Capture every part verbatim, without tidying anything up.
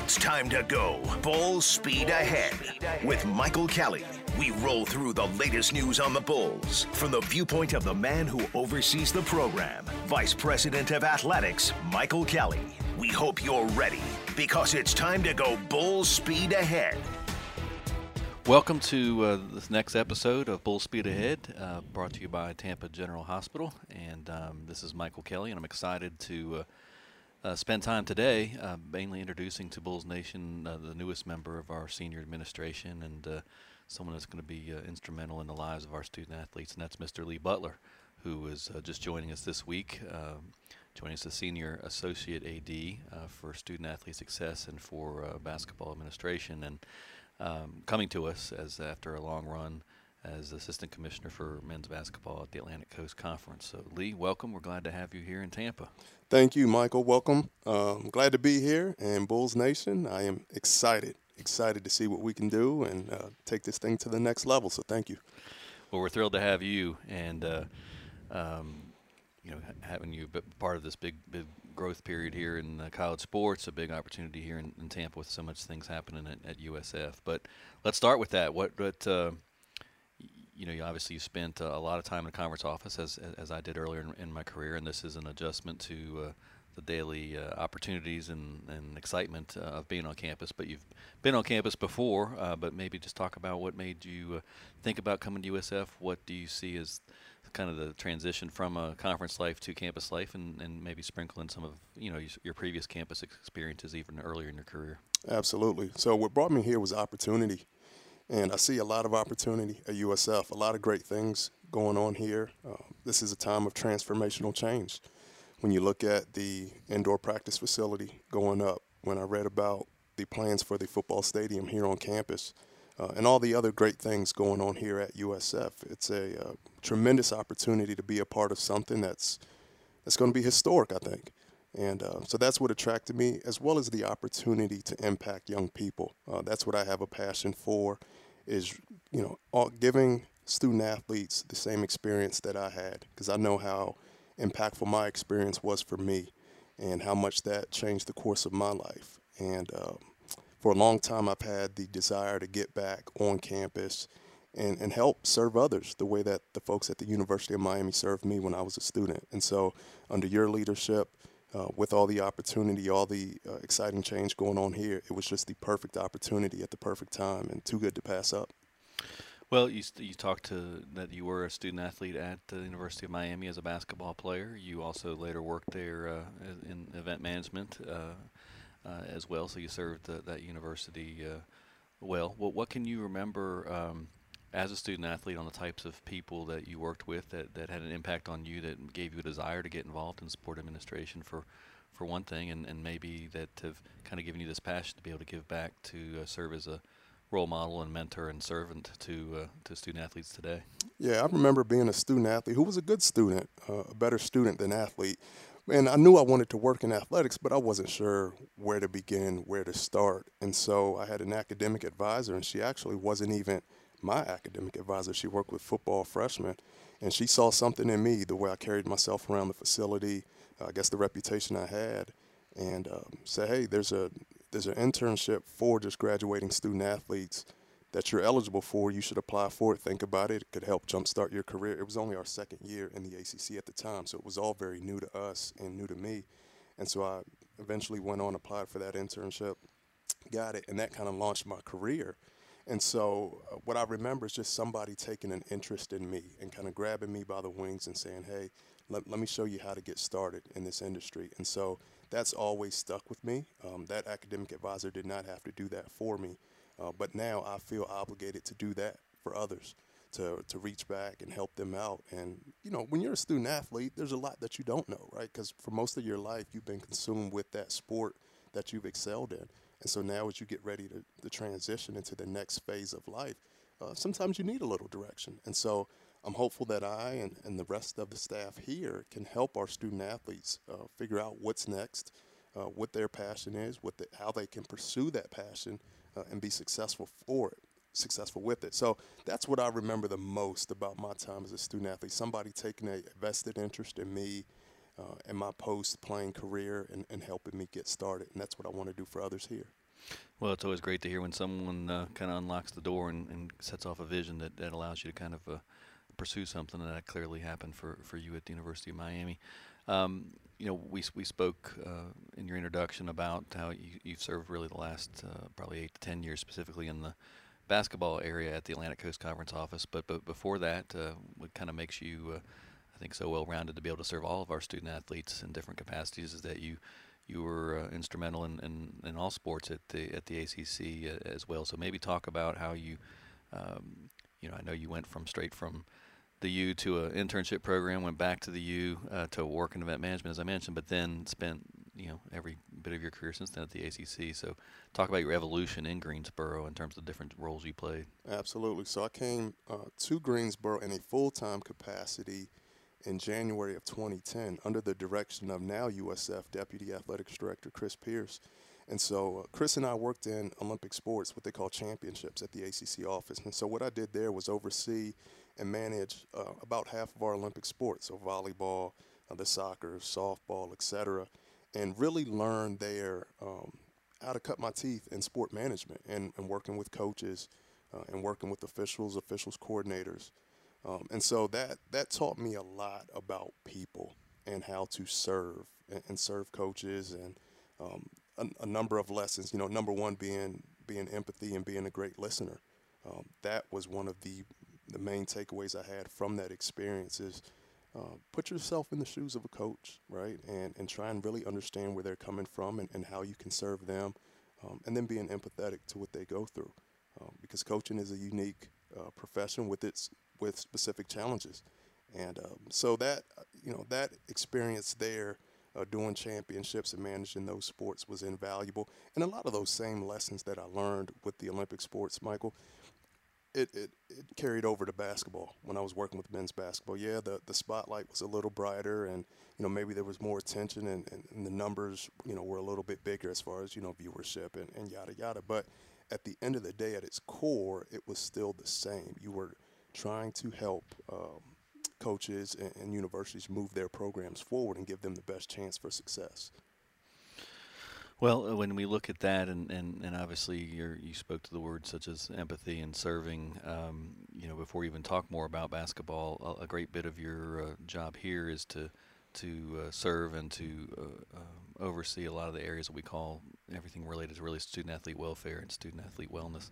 It's time to go Bowl Speed Ahead with Michael Kelly. We roll through the latest news on the Bulls from the viewpoint of the man who oversees the program, Vice President of Athletics, Michael Kelly. We hope you're ready because it's time to go Bull Speed Ahead. Welcome to uh, this next episode of Bull Speed Ahead, uh, brought to you by Tampa General Hospital. And um, this is Michael Kelly, and I'm excited to uh, uh, spend time today uh, mainly introducing to Bulls Nation uh, the newest member of our senior administration and uh, someone that's going to be uh, instrumental in the lives of our student athletes, and that's Mister Lee Butler, who is uh, just joining us this week, um, joining us as Senior Associate A D uh, for Student Athlete Success and for uh, Basketball Administration. And Um, coming to us as after a long run as Assistant Commissioner for Men's Basketball at the Atlantic Coast Conference. So, Lee, welcome. We're glad to have you here in Tampa. Thank you, Michael. Welcome. Um, glad to be here. And Bulls Nation, I am excited, excited to see what we can do and uh, take this thing to the next level. So thank you. Well, we're thrilled to have you and, uh, um, you know, having you part of this big, big growth period here in uh, college sports, a big opportunity here in, in Tampa with so much things happening at, at U S F. But let's start with that. What, what uh, you know, you obviously you spent uh, a lot of time in the conference office, as as I did earlier in, in my career, and this is an adjustment to uh, the daily uh, opportunities and, and excitement uh, of being on campus. But you've been on campus before, uh, but maybe just talk about what made you uh, think about coming to U S F. What do you see as kind of the transition from a conference life to campus life, and, and maybe sprinkle in some of, you know, your previous campus experiences even earlier in your career? Absolutely. So what brought me here was opportunity, and I see a lot of opportunity at U S F, a lot of great things going on here. Uh, this is a time of transformational change. When you look at the indoor practice facility going up, when I read about the plans for the football stadium here on campus, Uh, and all the other great things going on here at U S F. It's a uh, tremendous opportunity to be a part of something that's that's going to be historic, I think. And uh, so that's what attracted me, as well as the opportunity to impact young people. Uh, that's what I have a passion for, is, you know, all, giving student athletes the same experience that I had, because I know how impactful my experience was for me and how much that changed the course of my life. And um, For a long time, I've had the desire to get back on campus and, and help serve others the way that the folks at the University of Miami served me when I was a student. And so under your leadership, uh, with all the opportunity, all the uh, exciting change going on here, it was just the perfect opportunity at the perfect time and too good to pass up. Well, you, you talked to that you were a student athlete at the University of Miami as a basketball player. You also later worked there uh, in event management Uh Uh, as well, so you served uh, that university uh, well. Well, what can you remember um, as a student athlete on the types of people that you worked with that, that had an impact on you, that gave you a desire to get involved in sport administration for, for one thing, and, and maybe that have kind of given you this passion to be able to give back to uh, serve as a role model and mentor and servant to uh, to student athletes today? Yeah, I remember being a student athlete who was a good student, uh, a better student than athlete. And I knew I wanted to work in athletics, but I wasn't sure where to begin, where to start. And so I had an academic advisor, and she actually wasn't even my academic advisor. She worked with football freshmen, and she saw something in me, the way I carried myself around the facility, uh, I guess the reputation I had, and um, said, hey, there's a there's an internship for just graduating student athletes that you're eligible for. You should apply for it, think about it. It could help jumpstart your career. It was only our second year in the A C C at the time, so it was all very new to us and new to me. And so I eventually went on, applied for that internship, got it, and that kind of launched my career. And so uh, what I remember is just somebody taking an interest in me and kind of grabbing me by the wings and saying, hey, let, let me show you how to get started in this industry. And so that's always stuck with me. Um, that academic advisor did not have to do that for me. Uh, but now I feel obligated to do that for others, to to reach back and help them out. And, you know, when you're a student athlete, there's a lot that you don't know, right? Because for most of your life, you've been consumed with that sport that you've excelled in. And so now as you get ready to, to transition into the next phase of life, uh, sometimes you need a little direction. And so I'm hopeful that I and, and the rest of the staff here can help our student athletes uh, figure out what's next, uh, what their passion is, what the, how they can pursue that passion, Uh, and be successful for it, successful with it. So that's what I remember the most about my time as a student athlete, somebody taking a vested interest in me uh, and my post-playing career and, and helping me get started. And that's what I want to do for others here. Well, it's always great to hear when someone uh, kind of unlocks the door and, and sets off a vision that, that allows you to kind of uh, pursue something, and that clearly happened for, for you at the University of Miami. Um, you know, we, we spoke uh, in your introduction about how you, you've served really the last uh, probably eight to ten years specifically in the basketball area at the Atlantic Coast Conference office, but, but before that, uh, what kind of makes you, uh, I think, so well-rounded to be able to serve all of our student athletes in different capacities is that you you were uh, instrumental in, in, in all sports at the at the A C C uh, as well. So maybe talk about how you, um, you know, I know you went from straight from the U to an internship program, went back to the U uh, to work in event management, as I mentioned, but then spent, you know, every bit of your career since then at the A C C. So talk about your evolution in Greensboro in terms of the different roles you played. Absolutely. So I came uh, to Greensboro in a full-time capacity in January of twenty ten under the direction of now U S F Deputy Athletics Director Chris Pierce. And so uh, Chris and I worked in Olympic sports, what they call championships, at the A C C office. And so what I did there was oversee and manage uh, about half of our Olympic sports, so volleyball, uh, the soccer, softball, et cetera, and really learned there um, how to cut my teeth in sport management and, and working with coaches uh, and working with officials, officials coordinators. Um, and so that, that taught me a lot about people and how to serve and, and serve coaches and um, a, a number of lessons, you know, number one being being empathy and being a great listener. Um, that was one of the The main takeaways I had from that experience is uh, put yourself in the shoes of a coach, right, and and try and really understand where they're coming from and, and how you can serve them, um, and then being empathetic to what they go through, um, because coaching is a unique uh, profession with its with specific challenges, and um, so that you know that experience there uh, doing championships and managing those sports was invaluable, and a lot of those same lessons that I learned with the Olympic sports, Michael. It, it, it carried over to basketball when I was working with men's basketball. Yeah, the, the spotlight was a little brighter and, you know, maybe there was more attention and, and, and the numbers, you know, were a little bit bigger as far as, you know, viewership and, and yada, yada. But at the end of the day, at its core, it was still the same. You were trying to help um, coaches and, and universities move their programs forward and give them the best chance for success. Well, when we look at that, and, and, and obviously you're, you spoke to the words such as empathy and serving, um, you know, before we even talk more about basketball, a, a great bit of your uh, job here is to to uh, serve and to uh, uh, oversee a lot of the areas that we call everything related to really student-athlete welfare and student-athlete wellness.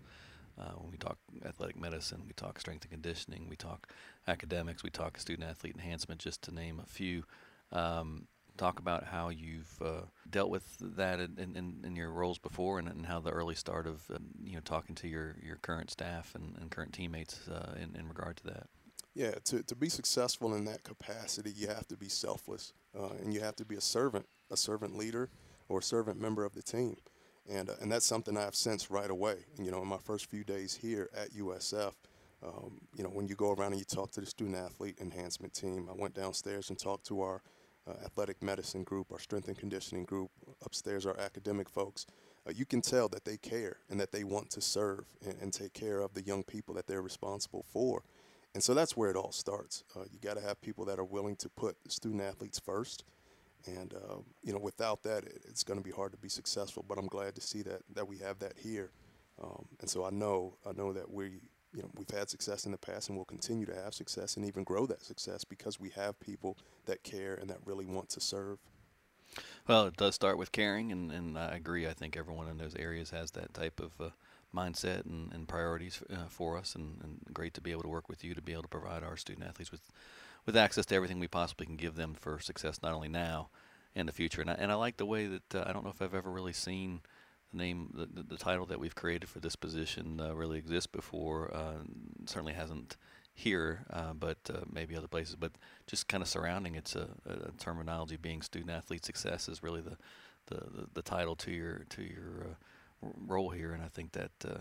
Uh, when we talk athletic medicine, we talk strength and conditioning, we talk academics, we talk student-athlete enhancement, just to name a few. Um, Talk about how you've uh, dealt with that in, in, in your roles before, and, and how the early start of um, you know talking to your, your current staff and, and current teammates uh, in, in regard to that. Yeah, to, to be successful in that capacity, you have to be selfless, uh, and you have to be a servant, a servant leader or a servant member of the team. And, uh, and that's something I've sensed right away. You know, in my first few days here at U S F, um, you know, when you go around and you talk to the student-athlete enhancement team, I went downstairs and talked to our Uh, athletic medicine group, our strength and conditioning group, upstairs our academic folks, uh, you can tell that they care and that they want to serve and, and take care of the young people that they're responsible for. And so that's where it all starts. Uh, you got to have people that are willing to put student athletes first. And, uh, you know, without that, it, it's going to be hard to be successful, but I'm glad to see that, that we have that here. Um, and so I know, I know that we, you know, we've had success in the past and we'll continue to have success and even grow that success because we have people that care and that really want to serve. Well, it does start with caring, and, and I agree. I think everyone in those areas has that type of uh, mindset and, and priorities uh, for us, and, and great to be able to work with you to be able to provide our student athletes with, with access to everything we possibly can give them for success, not only now and the future. And I, and I like the way that uh, I don't know if I've ever really seen name the, the title that we've created for this position uh, really exists before, uh, certainly hasn't here, uh, but uh, maybe other places, but just kind of surrounding it's a, a terminology being student athlete success is really the the, the, the title to your to your uh, role here, and I think that uh,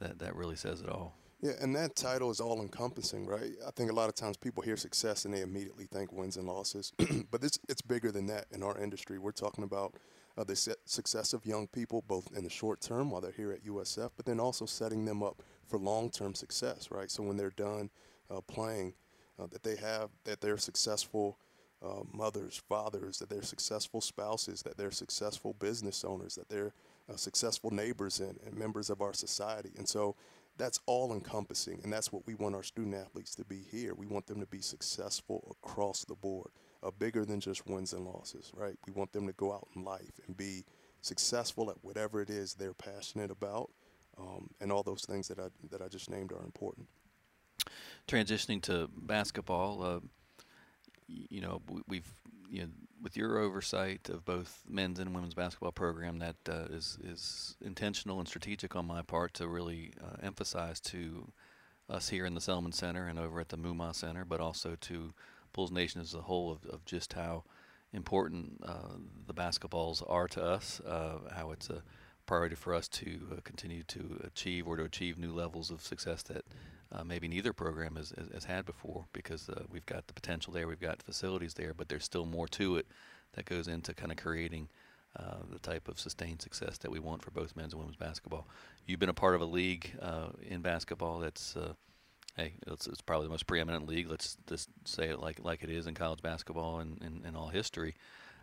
that that really says it all. Yeah, and that title is all encompassing, right? I think a lot of times people hear success and they immediately think wins and losses, but it's it's bigger than that. In our industry, we're talking about Uh, the su success of young people, both in the short term while they're here at U S F, but then also setting them up for long-term success, right? So when they're done uh, playing, uh, that they have, that they're successful uh, mothers, fathers, that they're successful spouses, that they're successful business owners, that they're uh, successful neighbors and, and members of our society. And so that's all-encompassing, and that's what we want our student-athletes to be here. We want them to be successful across the board, uh, bigger than just wins and losses, right? We want them to go out in life and be successful at whatever it is they're passionate about, um, and all those things that I, that I just named are important. Transitioning to basketball, uh, you know, we've, you know, with your oversight of both men's and women's basketball program, that uh, is is intentional and strategic on my part to really uh, emphasize to us here in the Selman Center and over at the Muma Center, but also to Bulls Nation as a whole, of, of just how important uh, the basketballs are to us, uh, how it's a priority for us to uh, continue to achieve or to achieve new levels of success that Uh, maybe neither program has, has, has had before, because uh, we've got the potential there, we've got facilities there, but there's still more to it that goes into kind of creating uh, the type of sustained success that we want for both men's and women's basketball. You've been a part of a league uh, in basketball that's, uh, hey, it's, it's probably the most preeminent league, let's just say it like, like it is in college basketball and in, in, in all history.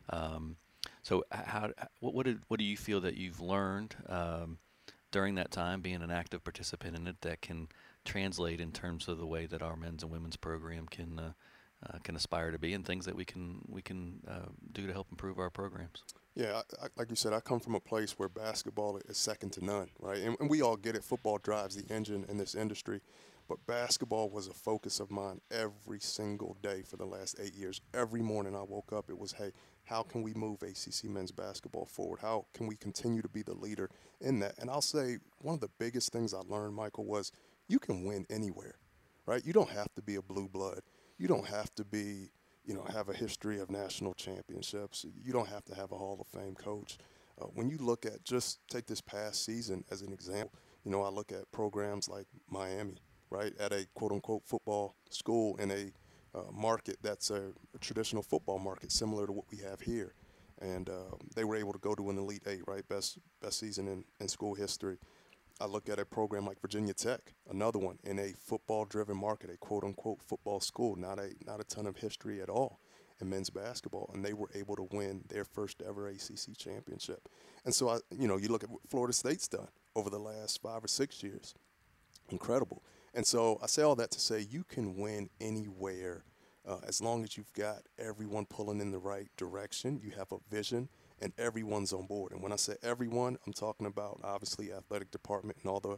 Um, so how, what, what, did, what do you feel that you've learned um, during that time, being an active participant in it, that can translate in terms of the way that our men's and women's program can uh, uh, can aspire to be, and things that we can we can uh, do to help improve our programs? Yeah, I, I, like you said, I come from a place where basketball is second to none, right? And, and we all get it. Football drives the engine in this industry, but basketball was a focus of mine every single day for the last eight years. Every morning I woke up, it was, hey, how can we move A C C men's basketball forward? How can we continue to be the leader in that? And I'll say one of the biggest things I learned, Michael, was you can win anywhere, right? You don't have to be a blue blood. You don't have to be, you know, have a history of national championships. You don't have to have a Hall of Fame coach. Uh, when you look at, just take this past season as an example, you know, I look at programs like Miami, right, at a quote-unquote football school in a uh, market that's a, a traditional football market similar to what we have here. And uh, they were able to go to an Elite Eight, right, best, best season in, in school history. I look at a program like Virginia Tech, another one, in a football-driven market, a quote-unquote football school, not a not a ton of history at all in men's basketball, and they were able to win their first ever A C C championship. And so, I, you know, you look at what Florida State's done over the last five or six years. Incredible. And so I say all that to say you can win anywhere uh, as long as you've got everyone pulling in the right direction, you have a vision, and everyone's on board. And when I say everyone, I'm talking about obviously athletic department and all the,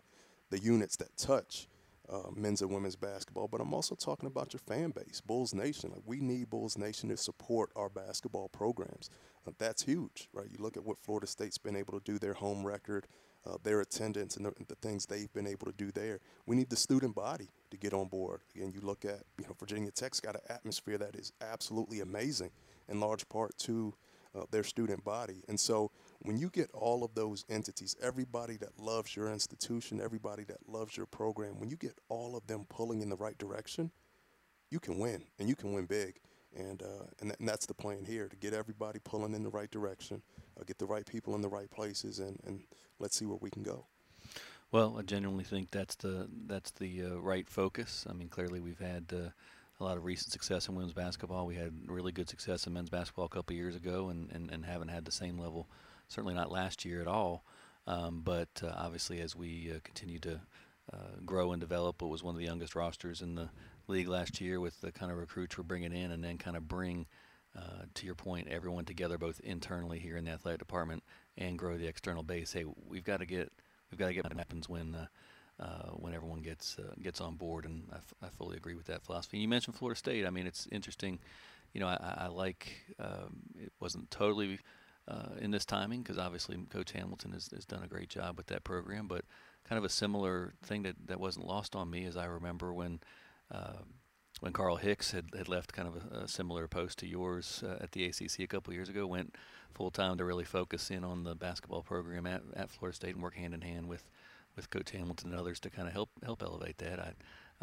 the units that touch uh, men's and women's basketball. But I'm also talking about your fan base, Bulls Nation. Like, we need Bulls Nation to support our basketball programs. Uh, that's huge, right? You look at what Florida State's been able to do, their home record, uh, their attendance, and the, the things they've been able to do there. We need the student body to get on board. Again, you look at, you know, Virginia Tech's got an atmosphere that is absolutely amazing, in large part to Uh, their student body. And so when you get all of those entities, everybody that loves your institution, everybody that loves your program, when you get all of them pulling in the right direction, you can win, and you can win big. And uh, and, th and that's the plan here, to get everybody pulling in the right direction, uh, get the right people in the right places, and, and let's see where we can go. Well, I genuinely think that's the, that's the uh, right focus. I mean, clearly we've had uh, a lot of recent success in women's basketball. We had really good success in men's basketball a couple of years ago, and, and, and haven't had the same level, certainly not last year at all. Um, but uh, obviously as we uh, continue to uh, grow and develop, it was one of the youngest rosters in the league last year with the kind of recruits we're bringing in, and then kind of bring, uh, to your point, everyone together, both internally here in the athletic department and grow the external base. Hey, we've got to get, we've got to get what happens when uh, Uh, when everyone gets uh, gets on board, and I, f I fully agree with that philosophy. And you mentioned Florida State. I mean, it's interesting. You know, I, I like um, it wasn't totally uh, in this timing, because obviously Coach Hamilton has, has done a great job with that program. But kind of a similar thing that, that wasn't lost on me is I remember when uh, when Carl Hicks had, had left kind of a, a similar post to yours uh, at the A C C a couple of years ago, went full time to really focus in on the basketball program at, at Florida State and work hand in hand with. with Coach Hamilton and others to kind of help help elevate that. I,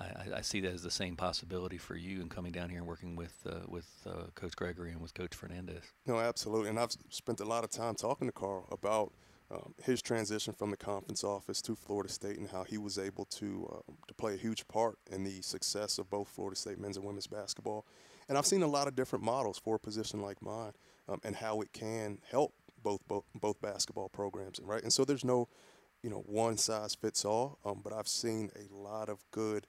I, I see that as the same possibility for you in coming down here and working with uh, with uh, Coach Gregory and with Coach Fernandez. No, absolutely. And I've spent a lot of time talking to Carl about um, his transition from the conference office to Florida State, and how he was able to, uh, to play a huge part in the success of both Florida State men's and women's basketball. And I've seen a lot of different models for a position like mine, um, and how it can help both both, both basketball programs, and right. And so there's no, you know, one size fits all. Um, but I've seen a lot of good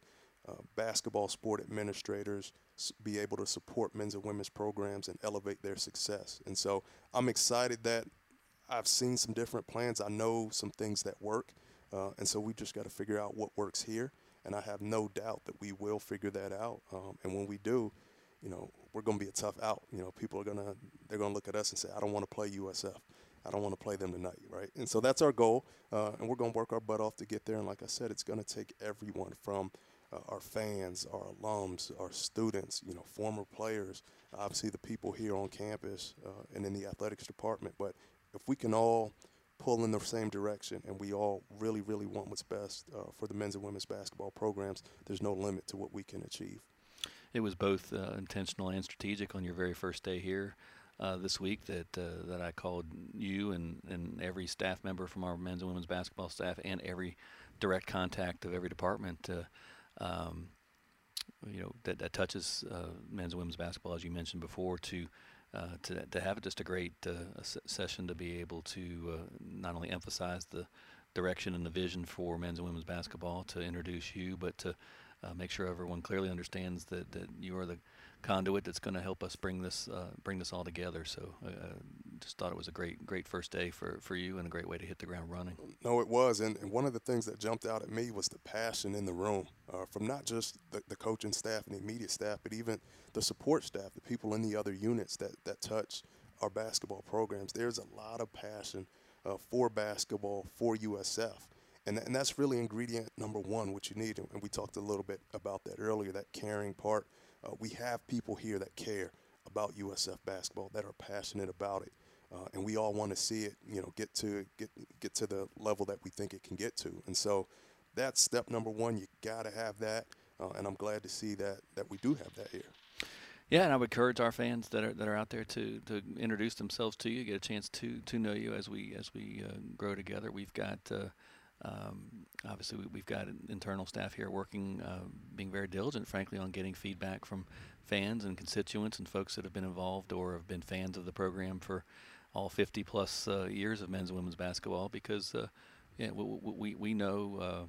uh, basketball sport administrators be able to support men's and women's programs and elevate their success. And so I'm excited that I've seen some different plans. I know some things that work. Uh, and so we just got to figure out what works here. And I have no doubt that we will figure that out. Um, and when we do, you know, we're going to be a tough out. You know, people are going to – they're going to look at us and say, I don't want to play U S F. I don't want to play them tonight, right? And so that's our goal, uh, and we're going to work our butt off to get there. And like I said, it's going to take everyone from uh, our fans, our alums, our students, you know, former players, obviously the people here on campus uh, and in the athletics department. But if we can all – pull in the same direction, and we all really, really want what's best uh, for the men's and women's basketball programs. There's no limit to what we can achieve. It was both uh, intentional and strategic on your very first day here uh, this week that uh, that I called you and, and every staff member from our men's and women's basketball staff and every direct contact of every department to, um, you know, that, that touches uh, men's and women's basketball, as you mentioned before, to Uh, to to have just a great uh, a session to be able to uh, not only emphasize the direction and the vision for men's and women's basketball, to introduce you, but to uh, make sure everyone clearly understands that, that you are the conduit that's going to help us bring this uh, bring this all together. So I uh, just thought it was a great great first day for, for you and a great way to hit the ground running. No, it was, and, and one of the things that jumped out at me was the passion in the room uh, from not just the, the coaching staff and the immediate staff, but even the support staff, the people in the other units that, that touch our basketball programs. There's a lot of passion uh, for basketball, for U S F. And, and that's really ingredient number one, what you need. And we talked a little bit about that earlier, that caring part. Uh, we have people here that care about U S F basketball, that are passionate about it. Uh, and we all want to see it, you know, get to get get to the level that we think it can get to. And so that's step number one. You got to have that. Uh, and I'm glad to see that, that we do have that here. Yeah, and I would encourage our fans that are that are out there to to introduce themselves to you, get a chance to to know you as we as we uh, grow together. We've got uh, um, obviously we, we've got internal staff here working, uh, being very diligent, frankly, on getting feedback from fans and constituents and folks that have been involved or have been fans of the program for all fifty plus uh, years of men's and women's basketball, because uh, yeah, we, we we know. Uh,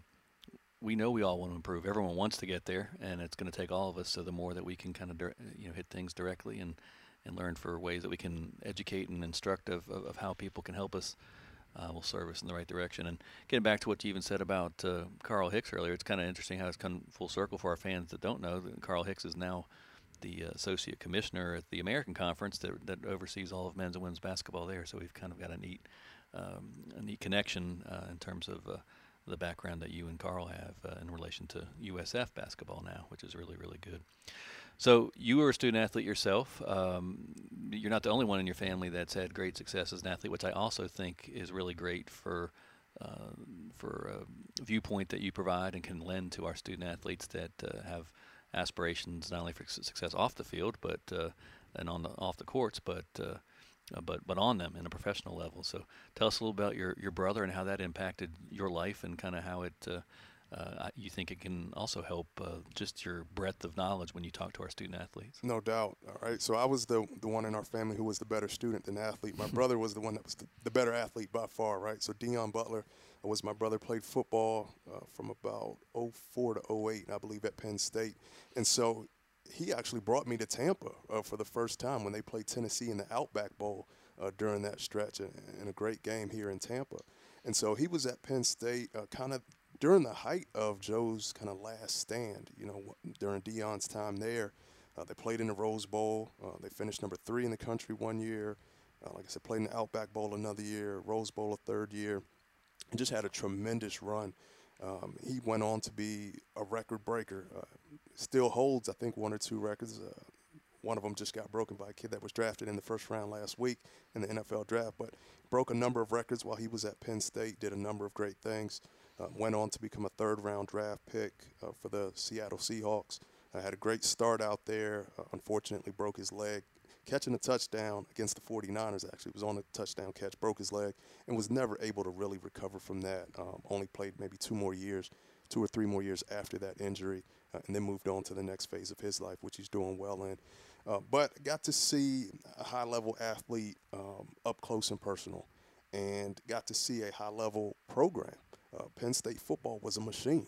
We know we all want to improve. Everyone wants to get there, and it's going to take all of us. So the more that we can kind of, you know, hit things directly and, and learn for ways that we can educate and instruct of, of, of how people can help us, uh, will serve us in the right direction. And getting back to what you even said about uh, Carl Hicks earlier, it's kind of interesting how it's come full circle for our fans that don't know that Carl Hicks is now the associate commissioner at the American Conference that, that oversees all of men's and women's basketball there. So we've kind of got a neat, um, a neat connection uh, in terms of uh, the background that you and Carl have uh, in relation to U S F basketball now, which is really, really good. So you were a student athlete yourself. Um, you're not the only one in your family that's had great success as an athlete, which I also think is really great for uh, for a viewpoint that you provide and can lend to our student athletes that uh, have aspirations not only for success off the field, but uh, and on the off the courts, but uh, Uh, but but on them in a professional level. So tell us a little about your, your brother and how that impacted your life and kind of how it uh, uh, you think it can also help uh, just your breadth of knowledge when you talk to our student athletes. No doubt. All right. So I was the the one in our family who was the better student than athlete. My brother was the one that was the, the better athlete by far. Right. So Deion Butler was my brother, played football uh, from about oh four to oh eight, I believe, at Penn State. And so he actually brought me to Tampa uh, for the first time when they played Tennessee in the Outback Bowl uh, during that stretch, and, and a great game here in Tampa. And so he was at Penn State uh, kind of during the height of Joe's kind of last stand, you know, during Deion's time there. Uh, they played in the Rose Bowl. Uh, they finished number three in the country one year. Uh, like I said, played in the Outback Bowl another year, Rose Bowl a third year, and just had a tremendous run. Um, he went on to be a record breaker. Uh, still holds, I think, one or two records. Uh, one of them just got broken by a kid that was drafted in the first round last week in the N F L draft, but broke a number of records while he was at Penn State, did a number of great things, uh, went on to become a third-round draft pick uh, for the Seattle Seahawks. Uh, had a great start out there, uh, unfortunately broke his leg, catching a touchdown against the forty-niners, actually. It was on a touchdown catch, broke his leg, and was never able to really recover from that. Um, only played maybe two more years, two or three more years after that injury, uh, and then moved on to the next phase of his life, which he's doing well in. Uh, but got to see a high-level athlete um, up close and personal, and got to see a high-level program. Uh, Penn State football was a machine,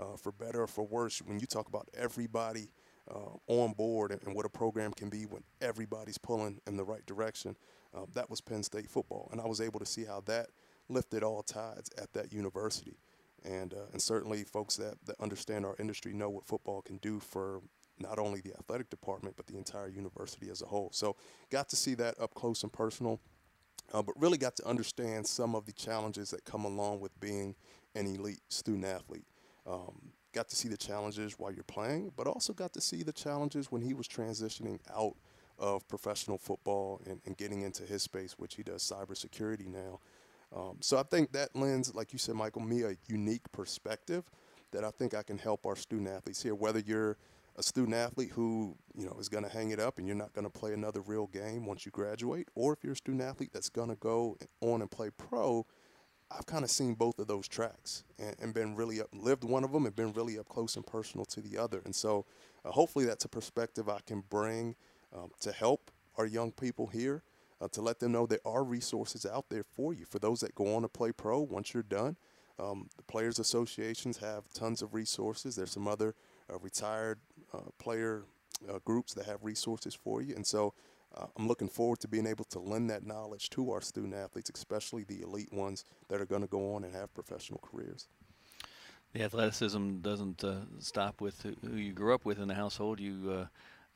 uh, for better or for worse. When you talk about everybody uh, on board and, and what a program can be when everybody's pulling in the right direction, uh, that was Penn State football. And I was able to see how that lifted all tides at that university. And uh, and certainly folks that, that understand our industry know what football can do for not only the athletic department, but the entire university as a whole. So got to see that up close and personal, uh, but really got to understand some of the challenges that come along with being an elite student athlete. Um, got to see the challenges while you're playing, but also got to see the challenges when he was transitioning out of professional football and, and getting into his space, which he does cybersecurity now. Um, so I think that lends, like you said, Michael, me a unique perspective that I think I can help our student athletes here, whether you're a student athlete who, you know, is going to hang it up and you're not going to play another real game once you graduate, or if you're a student athlete that's going to go on and play pro. I've kind of seen both of those tracks and, and been really up, lived one of them and been really up close and personal to the other. And so uh, hopefully that's a perspective I can bring um, to help our young people here, uh, to let them know there are resources out there for you. For those that go on to play pro, once you're done, um, the players associations have tons of resources. There's some other Uh, retired uh, player uh, groups that have resources for you. And so uh, I'm looking forward to being able to lend that knowledge to our student athletes, especially the elite ones that are going to go on and have professional careers. The athleticism doesn't uh, stop with who you grew up with in the household. You, uh,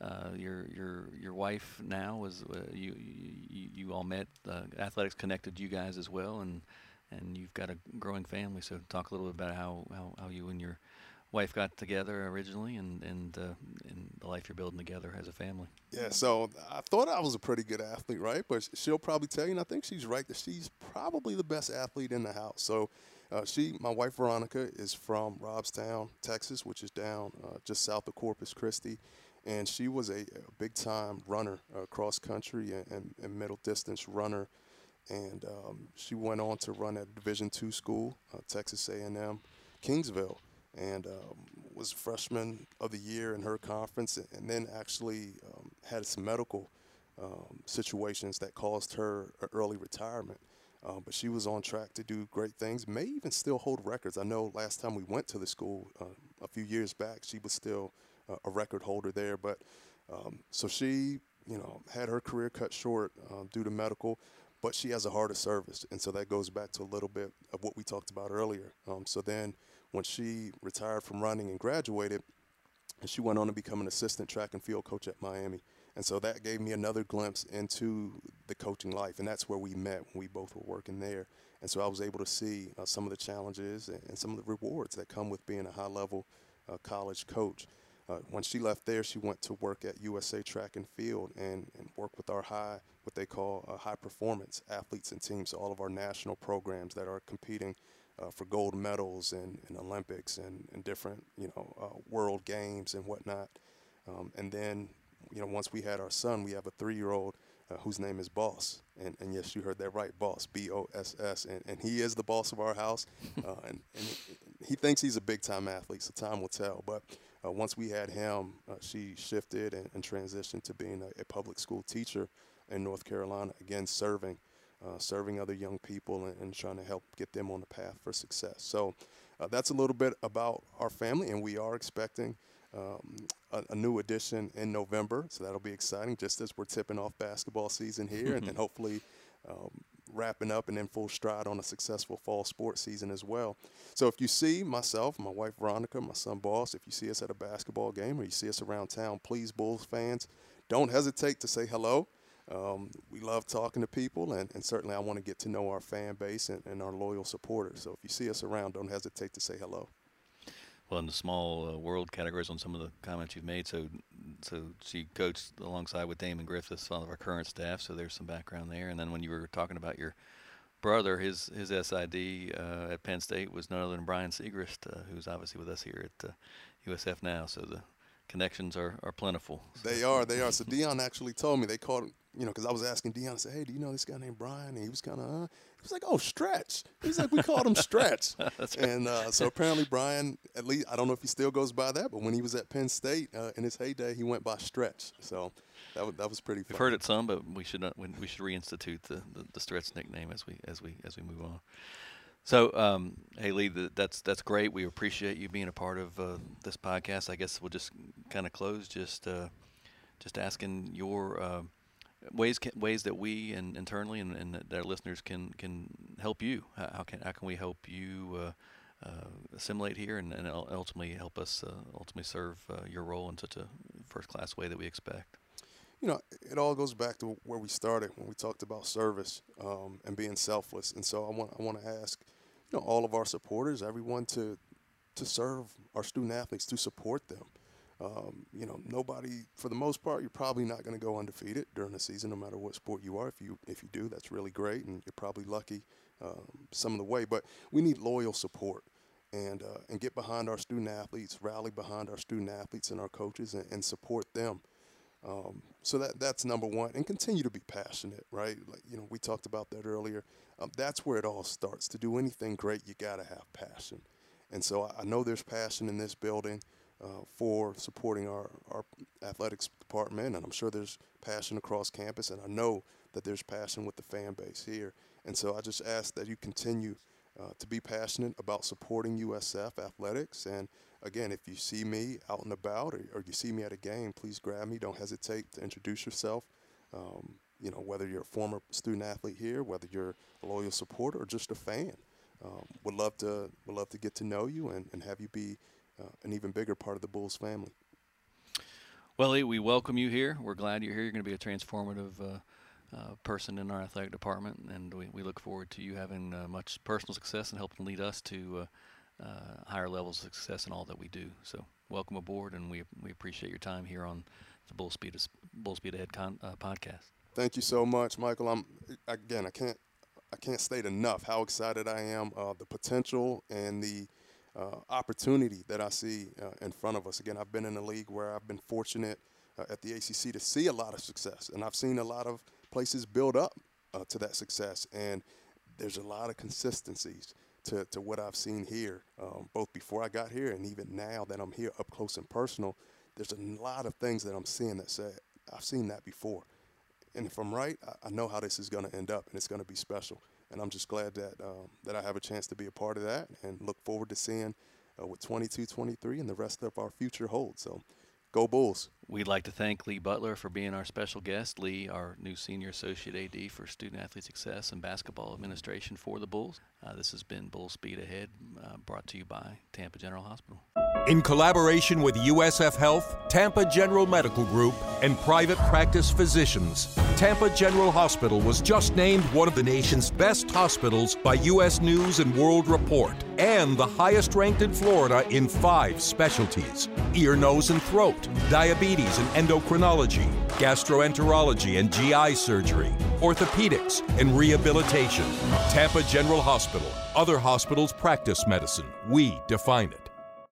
uh, your, your, your wife now was, uh, you, you, you all met, uh, athletics connected you guys as well. And, and you've got a growing family. So talk a little bit about how, how, how you and your wife got together originally, and and, uh, and the life you're building together as a family. Yeah, so I thought I was a pretty good athlete, right? But she'll probably tell you, and I think she's right, that she's probably the best athlete in the house. So uh, she, my wife Veronica, is from Robstown, Texas, which is down uh, just south of Corpus Christi, and she was a, a big-time runner, uh, cross-country and, and, and middle-distance runner, and um, she went on to run at Division two school, uh, Texas A and M Kingsville, and um, was freshman of the year in her conference, and then actually um, had some medical um, situations that caused her early retirement. Uh, but she was on track to do great things, may even still hold records. I know last time we went to the school uh, a few years back, she was still uh, a record holder there. But um, so she, you know, had her career cut short uh, due to medical, but she has a heart of service. And so that goes back to a little bit of what we talked about earlier. Um, so then, when she retired from running and graduated, and she went on to become an assistant track and field coach at Miami. And so that gave me another glimpse into the coaching life, and that's where we met when we both were working there. And so I was able to see uh, some of the challenges and, and some of the rewards that come with being a high-level uh, college coach. Uh, when she left there, she went to work at U S A Track and Field and, and work with our high, what they call uh, high-performance athletes and teams, so all of our national programs that are competing Uh, for gold medals and, and Olympics and, and different, you know, uh, world games and whatnot. Um, and then, you know, once we had our son, we have a three-year-old uh, whose name is Boss. And, and yes, you heard that right, Boss, B O S S. And, and he is the boss of our house. Uh, and, and he thinks he's a big-time athlete, so time will tell. But uh, once we had him, uh, she shifted and, and transitioned to being a, a public school teacher in North Carolina, again, serving. Uh, serving other young people and, and trying to help get them on the path for success. So uh, that's a little bit about our family, and we are expecting um, a, a new edition in November, so that'll be exciting, just as we're tipping off basketball season here and, and hopefully um, wrapping up and in full stride on a successful fall sports season as well. So if you see myself, my wife Veronica, my son Boss, if you see us at a basketball game or you see us around town, please, Bulls fans, don't hesitate to say hello. Um, we love talking to people, and, and certainly I want to get to know our fan base and, and our loyal supporters. So if you see us around, don't hesitate to say hello. Well, in the small uh, world categories on some of the comments you've made, so so she coached alongside with Damon Griffiths, one of our current staff, so there's some background there. And then when you were talking about your brother, his, his S I D uh, at Penn State was none other than Brian Segrist, uh, who's obviously with us here at uh, U S F now, so the connections are, are plentiful. They are, they are. So Deion actually told me, they called him, you know, because I was asking Deion, I said, hey, do you know this guy named Brian? And he was kind of, uh, was like, oh, Stretch. He's like, we called him Stretch. That's right. And uh, so apparently Brian, at least, I don't know if he still goes by that, but when he was at Penn State uh, in his heyday, he went by Stretch. So that was, that was pretty fun. We've heard it some, but we should not, we should reinstitute the, the, the Stretch nickname as we as we as we move on. So, um, hey, Lee, the, that's that's great. We appreciate you being a part of uh, this podcast. I guess we'll just kind of close just uh, just asking your uh, ways can, ways that we and internally and, and that our listeners can can help you. How can how can we help you uh, uh, assimilate here and, and ultimately help us uh, ultimately serve uh, your role in such a first class way that we expect? You know, it all goes back to where we started when we talked about service um, and being selfless. And so I want I want to ask, you know, all of our supporters, everyone to to serve our student athletes, to support them. Um, you know, nobody, for the most part, you're probably not going to go undefeated during the season, no matter what sport you are. If you if you do, that's really great, and you're probably lucky um, some of the way. But we need loyal support and uh, and get behind our student athletes, rally behind our student athletes and our coaches, and, and support them. Um, so that that's number one, and continue to be passionate, right? Like, you know, we talked about that earlier. Um, that's where it all starts. To do anything great, you got to have passion. And so I, I know there's passion in this building uh, for supporting our, our athletics department, and I'm sure there's passion across campus, and I know that there's passion with the fan base here. And so I just ask that you continue uh, to be passionate about supporting U S F athletics. And again, if you see me out and about, or, or you see me at a game, please grab me. Don't hesitate to introduce yourself. Um, you know, whether you're a former student athlete here, whether you're a loyal supporter or just a fan, um, would love to would love to get to know you and, and have you be uh, an even bigger part of the Bulls family. Well, Lee, we welcome you here. We're glad you're here. You're going to be a transformative Uh Uh, person in our athletic department, and we, we look forward to you having uh, much personal success and helping lead us to uh, uh, higher levels of success in all that we do. So welcome aboard, and we we appreciate your time here on the Bull Speed, Bull Speed Ahead con, uh, podcast. Thank you so much, Michael. I'm again, I can't I can't state enough how excited I am of the potential and the uh, opportunity that I see uh, in front of us. Again, I've been in a league where I've been fortunate uh, at the A C C to see a lot of success, and I've seen a lot of places build up uh, to that success, and there's a lot of consistencies to, to what I've seen here, um, both before I got here and even now that I'm here up close and personal. There's a lot of things that I'm seeing that say, I've seen that before. And if I'm right, I, I know how this is going to end up, and it's going to be special. And I'm just glad that, um, that I have a chance to be a part of that, and look forward to seeing uh, what twenty-two twenty-three and the rest of our future holds. So go Bulls. We'd like to thank Lee Butler for being our special guest. Lee, our new Senior Associate A D for Student Athlete Success and Basketball Administration for the Bulls. Uh, this has been Bull Speed Ahead, uh, brought to you by Tampa General Hospital. In collaboration with U S F Health, Tampa General Medical Group, and private practice physicians, Tampa General Hospital was just named one of the nation's best hospitals by U S News and World Report, and the highest ranked in Florida in five specialties: ear, nose, and throat, diabetes and endocrinology, gastroenterology and G I surgery, orthopedics and rehabilitation. Tampa General Hospital. Other hospitals practice medicine. We define it.